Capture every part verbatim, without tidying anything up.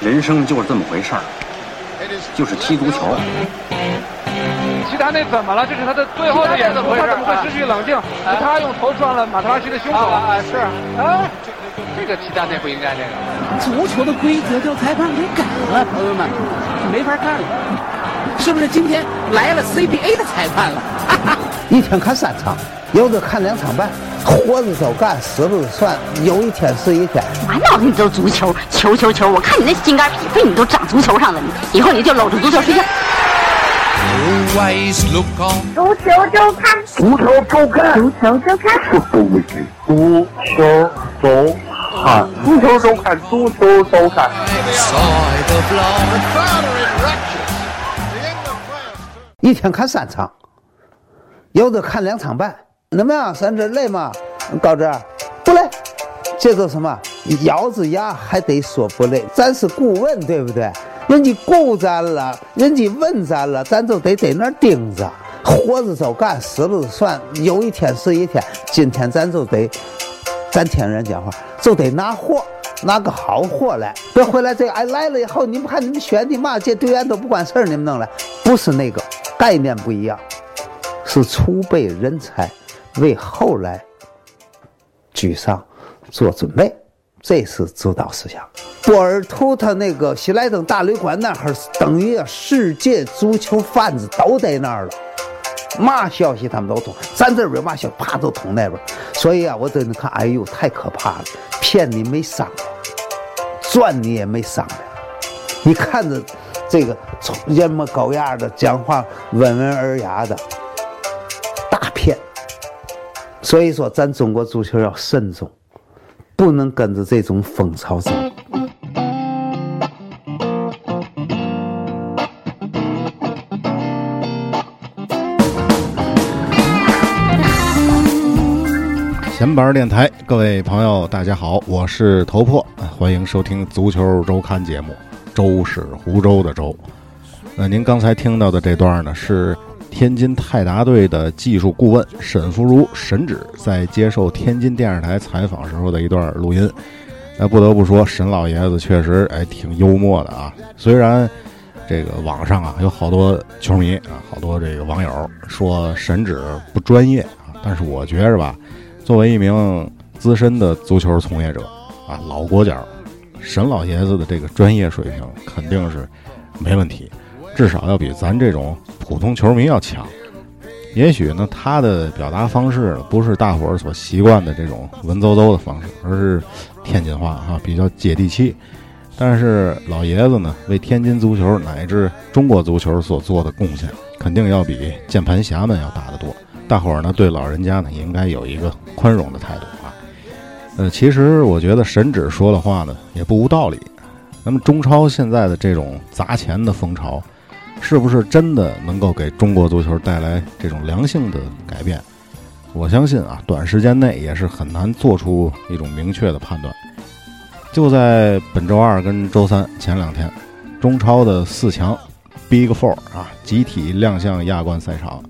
人生就是这么回事儿，就是踢足球。齐达内怎么了？这是他的最后的演出，他怎么会失去冷静？哎、他用头撞了马特拉齐的胸口。啊，是啊，这个齐达内不应该这个。足球的规则叫裁判给改了，朋友们，没法看了。是不是今天来了 C B A 的裁判了？哈哈，一天看三场，有的看两场半。 活着就干，死了就算，有一天是一天。满脑子你都是足球，球球球！我看你那心肝脾肺，你都长足球上了。你以后你就搂着足球睡觉。足球周刊，足球周刊，足球周刊，足球周刊，足球周刊，足球周刊。一天看三场，有的看两场半。 怎么样，三子累吗？高志，不累。这都什么？咬着牙还得说不累。咱是顾问，对不对？人家雇咱了，人家问咱了，咱就得在那儿盯着。活着就干，死了就算，有一天是一天。今天咱就得，咱听人讲话，就得拿货，拿个好货来。别回来这个，哎，来了以后，你们看你们选的嘛，这队员都不管事儿，你们弄来，不是那个概念不一样，是储备人才。 为后来沮丧做准备，这是指导思想。波尔图他那个喜来登大旅馆那儿，等于世界足球贩子都在那儿了，嘛消息他们都捅，咱这边嘛消息啪都捅那边。所以啊，我对你看，哎呦，太可怕了！骗你没商量，赚你也没商量。你看着这个人模狗样的，讲话温文尔雅的，大骗。 所以说，咱中国足球要慎重，不能跟着这种风潮走。闲板电台，各位朋友，大家好，我是头破，欢迎收听《足球周刊》节目。周是湖州的周。那您刚才听到的这段呢是 天津泰达队的技术顾问沈福如沈指在接受天津电视台采访时候的一段录音，那不得不说沈老爷子确实哎挺幽默的啊。虽然这个网上啊有好多球迷啊，好多这个网友说沈指不专业啊，但是我觉着吧，作为一名资深的足球从业者啊，老国脚沈老爷子的这个专业水平肯定是没问题。 至少要比咱这种普通球迷要强。也许呢，他的表达方式不是大伙儿所习惯的这种文绉绉的方式，而是天津话啊，比较接地气。但是老爷子呢，为天津足球乃至中国足球所做的贡献，肯定要比键盘侠们要大得多。大伙儿呢，对老人家呢，也应该有一个宽容的态度啊。呃，其实我觉得沈指说的话呢，也不无道理。那么中超现在的这种砸钱的风潮， 是不是真的能够给中国足球带来这种良性的改变？我相信啊，短时间内也是很难做出一种明确的判断。就在本周二跟周三前两天，中超的四强 Big Four 啊集体亮相亚冠赛场。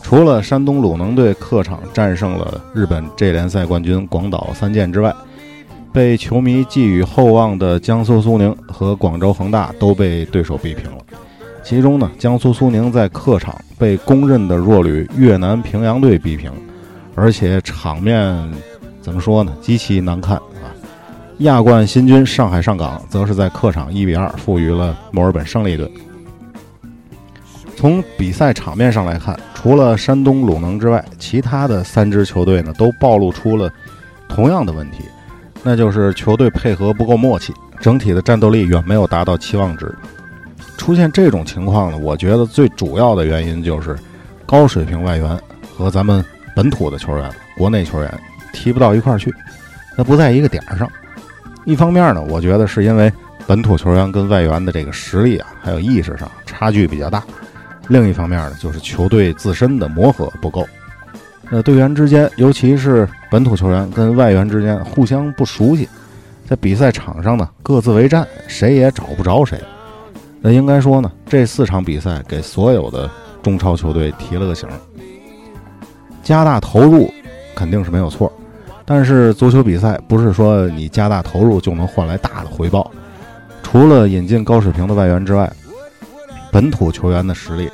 除了山东鲁能队客场战胜了日本 J 联赛冠军广岛三箭之外， 被球迷寄予厚望的江苏苏宁和广州恒大都被对手逼平了。其中呢，江苏苏宁在客场被公认的弱旅越南平阳队逼平，而且场面怎么说呢，极其难看啊。亚冠新军上海上港则是在客场一比二负于了墨尔本胜利队。从比赛场面上来看，除了山东鲁能之外，其他的三支球队呢都暴露出了同样的问题。 那就是球队配合不够默契，整体的战斗力远没有达到期望值。出现这种情况呢，我觉得最主要的原因就是高水平外援和咱们本土的球员、国内球员踢不到一块儿去，那不在一个点上。一方面呢，我觉得是因为本土球员跟外援的这个实力啊，还有意识上差距比较大；另一方面呢，就是球队自身的磨合不够。 呃，队员之间，尤其是本土球员跟外援之间互相不熟悉，在比赛场上呢各自为战，谁也找不着谁。那应该说呢，这四场比赛给所有的中超球队提了个醒。加大投入肯定是没有错，但是足球比赛不是说你加大投入就能换来大的回报。除了引进高水平的外援之外，本土球员的实力、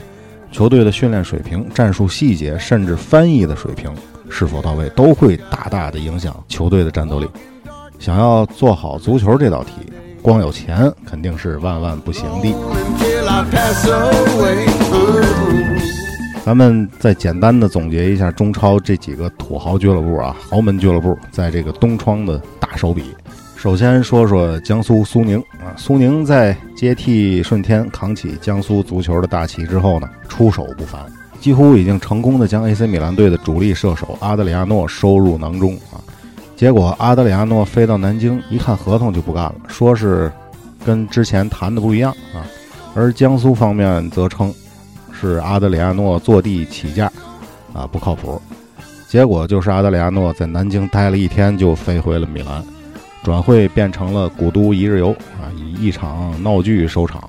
球队的训练水平、战术细节，甚至翻译的水平是否到位，都会大大的影响球队的战斗力。想要做好足球这道题，光有钱肯定是万万不行的。咱们再简单的总结一下中超这几个土豪俱乐部啊，豪门俱乐部在这个冬窗的大手笔。首先说说江苏苏宁啊，苏宁在接替顺天扛起江苏足球的大旗之后呢，出手不凡，几乎已经成功的将 A C 米兰队的主力射手阿德里亚诺收入囊中啊。结果阿德里亚诺飞到南京，一看合同就不干了，说是跟之前谈的不一样啊。而江苏方面则称是阿德里亚诺坐地起价啊，不靠谱。结果就是阿德里亚诺在南京待了一天就飞回了米兰，转会变成了古都一日游啊，以一场闹剧收场。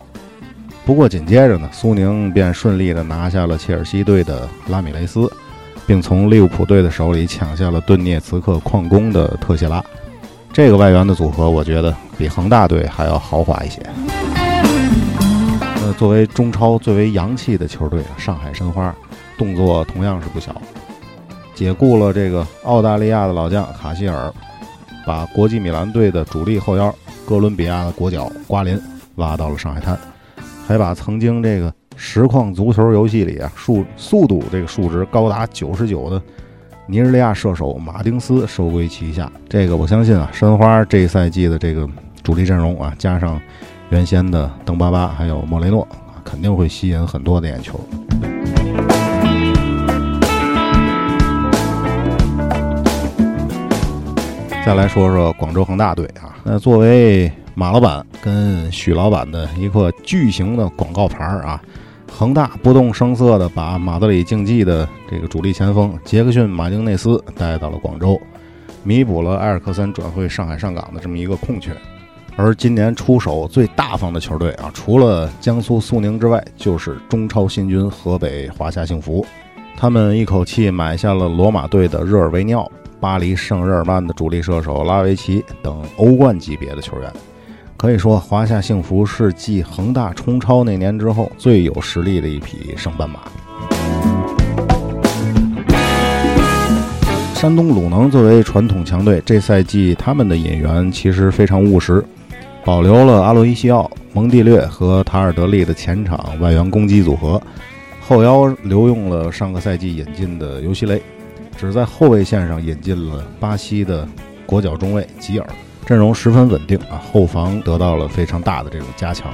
不过紧接着呢，苏宁便顺利的拿下了切尔西队的拉米雷斯，并从利物浦队的手里抢下了顿涅茨克矿工的特谢拉。这个外援的组合我觉得比恒大队还要豪华一些。呃，作为中超最为洋气的球队，上海申花动作同样是不小，解雇了这个澳大利亚的老将卡希尔，把国际米兰队的主力后腰哥伦比亚的国脚瓜林挖到了上海滩，还把曾经这个实况足球游戏里啊速速度这个数值高达九十九的尼日利亚射手马丁斯收归旗下。这个我相信啊，申花这一赛季的这个主力阵容啊，加上原先的登巴巴还有莫雷诺，肯定会吸引很多的眼球。再来说说广州恒大队啊，那作为马老板跟许老板的一个巨型的广告牌啊，恒大不动声色的把马德里竞技的这个主力前锋杰克逊·马丁内斯带到了广州，弥补了埃尔克森转会上海上港的这么一个空缺。而今年出手最大方的球队啊，除了江苏苏宁之外，就是中超新军河北华夏幸福，他们一口气买下了罗马队的热尔维尼奥、巴黎圣日耳曼的主力射手拉维奇等欧冠级别的球员。可以说华夏幸福是继恒大冲超那年之后最有实力的一匹升班马。山东鲁能作为传统强队，这赛季他们的引援其实非常务实，保留了阿洛伊西奥、蒙蒂略和塔尔德利的前场外援攻击组合，后腰留用了上个赛季引进的尤西雷，只在后卫线上引进了巴西的国脚中卫吉尔，阵容十分稳定啊，后防得到了非常大的这种加强。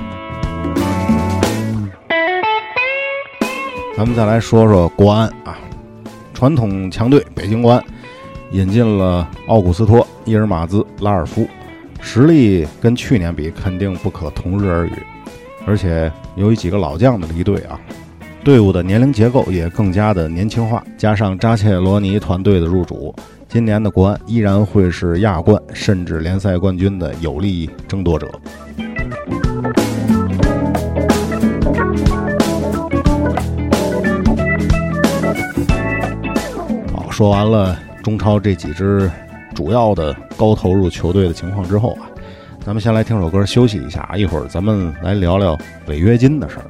咱们再来说说国安啊，传统强队北京国安引进了奥古斯托、伊尔马兹、拉尔夫，实力跟去年比肯定不可同日而语，而且由于几个老将的离队啊，队伍的年龄结构也更加的年轻化，加上扎切罗尼团队的入主，今年的国安依然会是亚冠甚至联赛冠军的有力争夺者。好，说完了中超这几支主要的高投入球队的情况之后啊，咱们先来听首歌休息一下，一会儿咱们来聊聊违约金的事儿。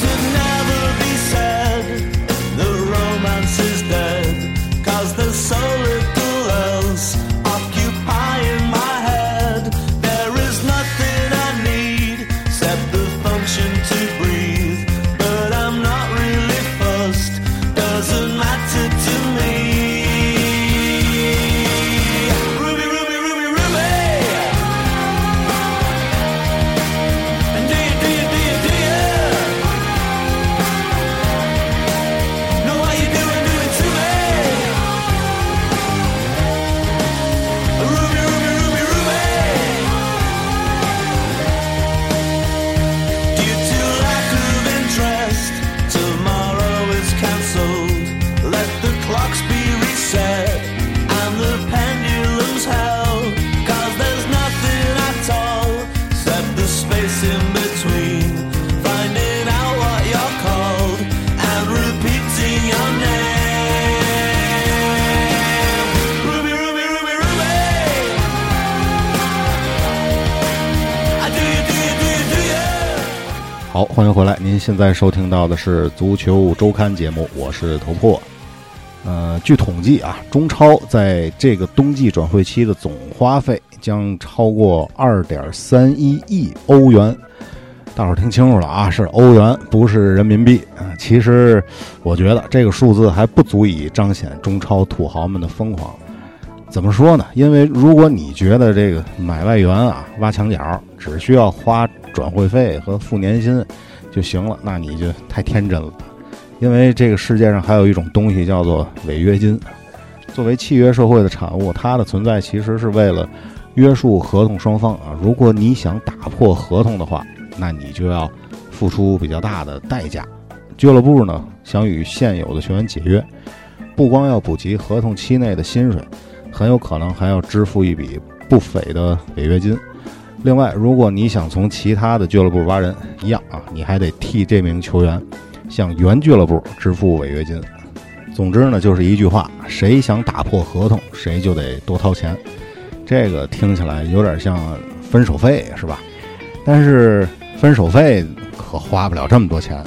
Could never be said. 好，欢迎回来，您现在收听到的是足球周刊节目，我是头破。呃，据统计啊，中超在这个冬季转会期的总花费将超过 二点三一亿欧元。大伙儿听清楚了啊，是欧元，不是人民币啊。其实我觉得这个数字还不足以彰显中超土豪们的疯狂。怎么说呢？因为如果你觉得这个买外援啊、挖墙脚只需要花转会费和付年薪就行了，那你就太天真了。因为这个世界上还有一种东西叫做违约金，作为契约社会的产物，它的存在其实是为了约束合同双方啊。如果你想打破合同的话，那你就要付出比较大的代价。俱乐部呢，想与现有的球员解约，不光要补齐合同期内的薪水，很有可能还要支付一笔不菲的违约金。另外，如果你想从其他的俱乐部挖人一样啊，你还得替这名球员向原俱乐部支付违约金。总之呢，就是一句话，谁想打破合同，谁就得多掏钱。这个听起来有点像分手费，是吧？但是分手费可花不了这么多钱。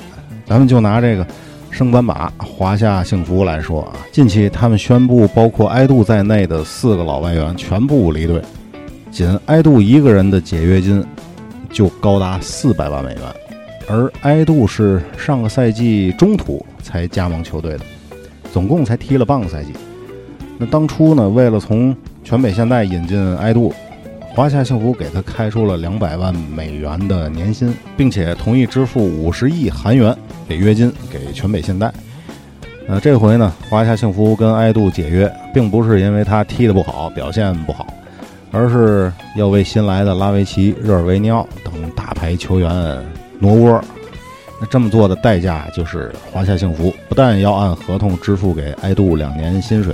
咱们就拿这个升班马华夏幸福来说啊，近期他们宣布，包括埃杜在内的四个老外援全部离队，仅埃杜一个人的解约金就高达四百万美元。而埃杜是上个赛季中途才加盟球队的，总共才踢了半个赛季。那当初呢，为了从全北现代引进埃杜，华夏幸福给他开出了两百万美元的年薪，并且同意支付五十亿韩元违约金给全北现代。呃，这回呢，华夏幸福跟埃杜解约，并不是因为他踢得不好、表现不好，而是要为新来的拉维奇、热尔维尼奥等大牌球员挪窝。那这么做的代价就是华夏幸福不但要按合同支付给埃杜两年薪水，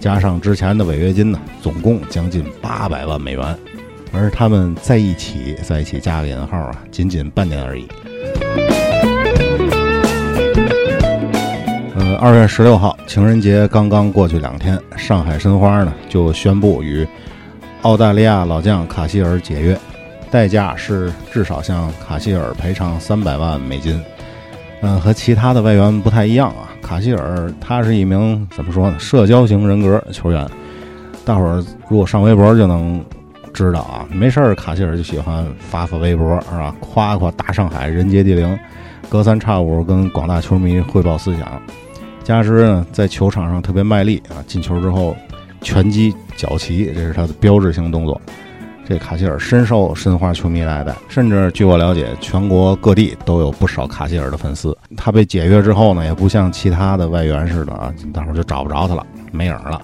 加上之前的违约金呢，总共将近八百万美元。而他们在一起在一起加个引号啊，仅仅半年而已。呃，二月十六号，情人节刚刚过去两天，上海申花呢就宣布与澳大利亚老将卡希尔解约。代价是至少向卡希尔赔偿三百万美金。嗯、呃，和其他的外援不太一样啊，卡希尔他是一名怎么说呢，社交型人格球员。大伙儿如果上微博就能知道啊，没事儿卡希尔就喜欢发发微博啊，夸夸大上海人杰地灵，隔三差五跟广大球迷汇报思想。加之呢，在球场上特别卖力啊，进球之后拳击脚旗，这是他的标志性动作。这卡希尔深受申花球迷的爱戴，甚至据我了解，全国各地都有不少卡希尔的粉丝。他被解约之后呢，也不像其他的外援似的啊，大伙就找不着他了，没影了。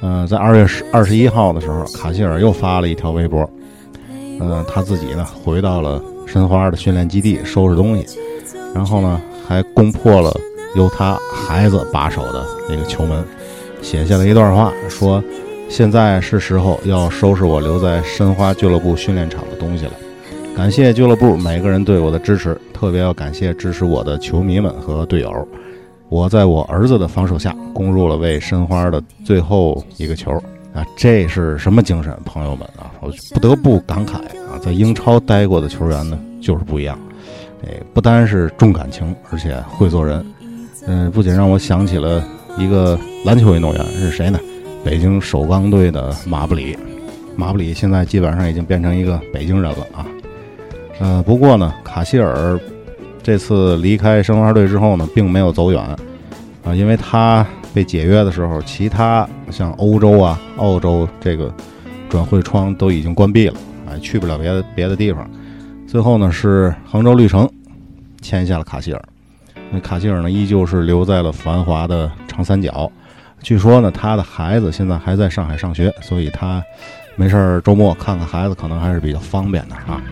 呃，在二月二十一号的时候，卡希尔又发了一条微博，嗯、呃，他自己呢回到了申花的训练基地收拾东西，然后呢还攻破了由他孩子把守的那个球门，写下了一段话，说：现在是时候要收拾我留在申花俱乐部训练场的东西了。感谢俱乐部每个人对我的支持，特别要感谢支持我的球迷们和队友。我在我儿子的防守下攻入了为申花的最后一个球啊！这是什么精神，朋友们啊！我不得不感慨啊，在英超待过的球员呢，就是不一样。哎，不单是重感情，而且会做人。嗯，不仅让我想起了一个篮球运动员，是谁呢？北京首钢队的马布里，马布里现在基本上已经变成一个北京人了啊。呃，不过呢，卡希尔这次离开申花队之后呢，并没有走远啊、呃，因为他被解约的时候，其他像欧洲啊、澳洲这个转会窗都已经关闭了，哎，去不了别的别的地方。最后呢，是杭州绿城签下了卡希尔，那卡希尔呢，依旧是留在了繁华的长三角。据说呢，他的孩子现在还在上海上学，所以他没事儿周末看看孩子可能还是比较方便的啊。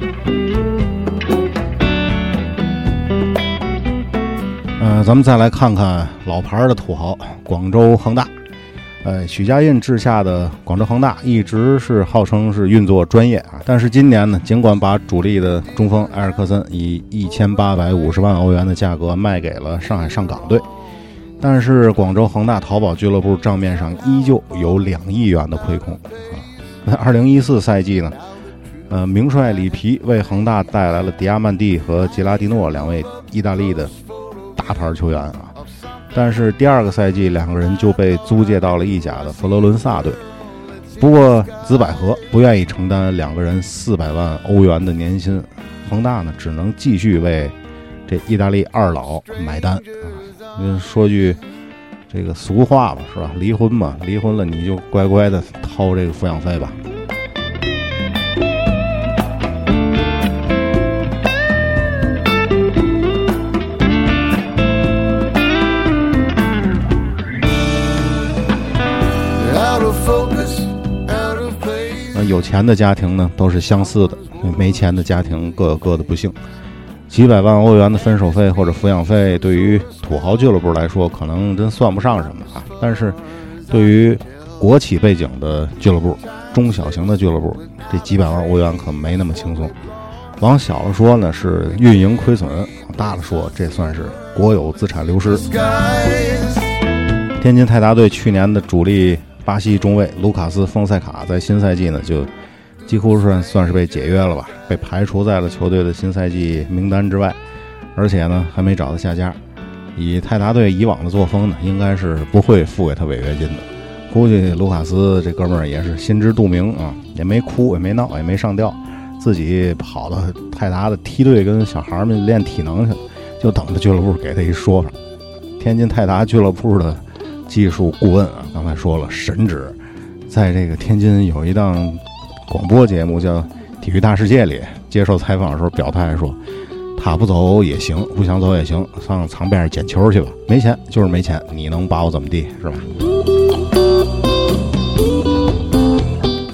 呃，咱们再来看看老牌的土豪广州恒大。呃，许家印治下的广州恒大一直是号称是运作专业啊，但是今年呢，尽管把主力的中锋埃尔克森以一千八百五十万欧元的价格卖给了上海上港队，但是广州恒大淘宝俱乐部账面上依旧有两亿元的亏空啊。在二零一四赛季呢，呃，名帅里皮为恒大带来了迪亚曼蒂和杰拉蒂诺两位意大利的大牌球员啊，但是第二个赛季两个人就被租借到了意甲的佛罗伦萨队。不过紫百合不愿意承担两个人四百万欧元的年薪，恒大呢只能继续为这意大利二老买单啊。嗯，说句这个俗话吧，是吧？离婚嘛，离婚了你就乖乖的掏这个抚养费吧。有钱的家庭呢都是相似的，没钱的家庭各有各的不幸。几百万欧元的分手费或者抚养费对于土豪俱乐部来说可能真算不上什么啊，但是对于国企背景的俱乐部，中小型的俱乐部，这几百万欧元可没那么轻松。往小了说呢是运营亏损，往大了说这算是国有资产流失。天津泰达队去年的主力巴西中卫卢卡斯·丰塞卡在新赛季呢就几乎算算是被解约了吧，被排除在了球队的新赛季名单之外，而且呢还没找到下家。以泰达队以往的作风呢，应该是不会付给他违约金的。估计卢卡斯这哥们儿也是心知肚明啊，也没哭也没闹也没上吊，自己跑到泰达的梯队跟小孩们练体能去了，就等着俱乐部给他一说法。天津泰达俱乐部的技术顾问啊，刚才说了神职，在这个天津有一档广播节目叫《体育大世界》里接受采访的时候表态说，他不走也行，不想走也行，上场边捡球去吧，没钱就是没钱，你能把我怎么地，是吧？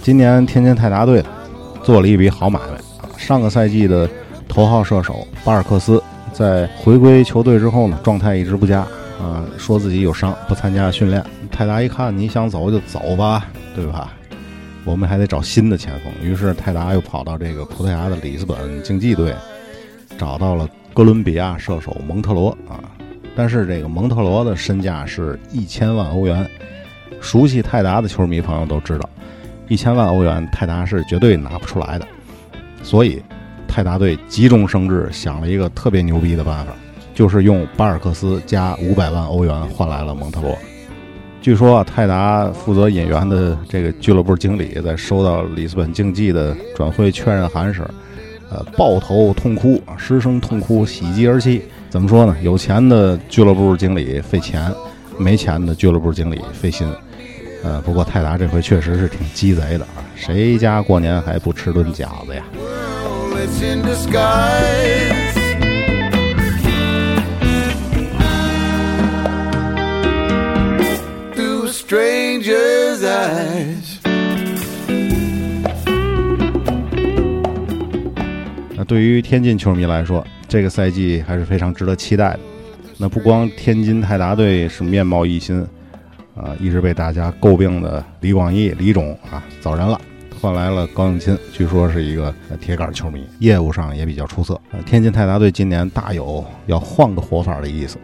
今年天津泰达队做了一笔好买卖，上个赛季的头号射手巴尔克斯在回归球队之后呢，状态一直不佳啊，说自己有伤，不参加训练。泰达一看你想走就走吧，对吧？我们还得找新的前锋。于是泰达又跑到这个葡萄牙的里斯本竞技队，找到了哥伦比亚射手蒙特罗啊。但是这个蒙特罗的身价是一千万欧元，熟悉泰达的球迷朋友都知道，一千万欧元泰达是绝对拿不出来的。所以泰达队急中生智，想了一个特别牛逼的办法。就是用巴尔克斯加五百万欧元换来了蒙特罗。据说啊，泰达负责引援的这个俱乐部经理在收到里斯本竞技的转会确认函时，呃，抱头痛哭，失声痛哭，喜极而泣。怎么说呢？有钱的俱乐部经理费钱，没钱的俱乐部经理费心。呃，不过泰达这回确实是挺鸡贼的啊，谁家过年还不吃顿饺子呀？Stranger's eyes。 那对于天津球迷来说，这个赛季还是非常值得期待的。那不光天津泰达队是面貌一新啊，一直被大家诟病的李广义李总啊走人了，换来了高永钦，据说是一个铁杆球迷，业务上也比较出色。啊、天津泰达队今年大有要换个活法的意思。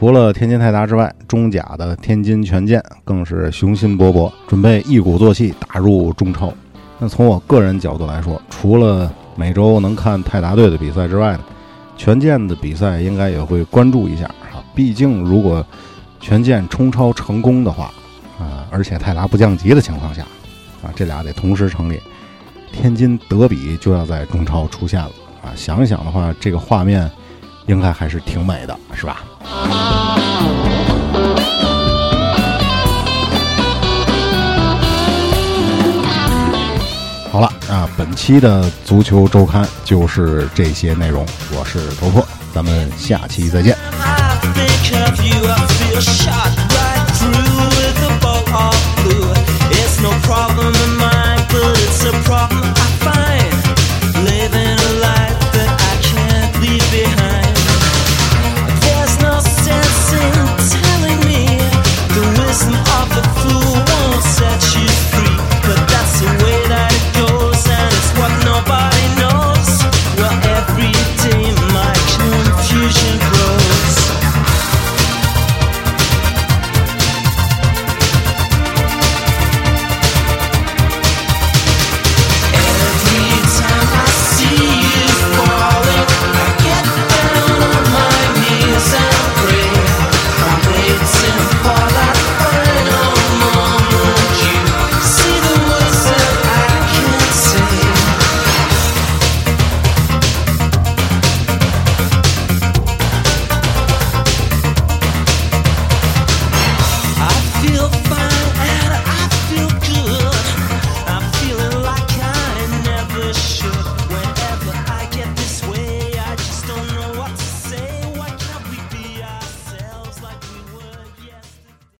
除了天津泰达之外，中甲的天津权健更是雄心勃勃，准备一鼓作气打入中超。那从我个人角度来说，除了每周能看泰达队的比赛之外呢，权健的比赛应该也会关注一下啊。毕竟如果权健冲超成功的话啊，而且泰达不降级的情况下啊，这俩得同时成立，天津德比就要在中超出现了啊。想一想的话，这个画面应该还是挺美的，是吧？好了啊，本期的足球周刊就是这些内容，我是头破，咱们下期再见。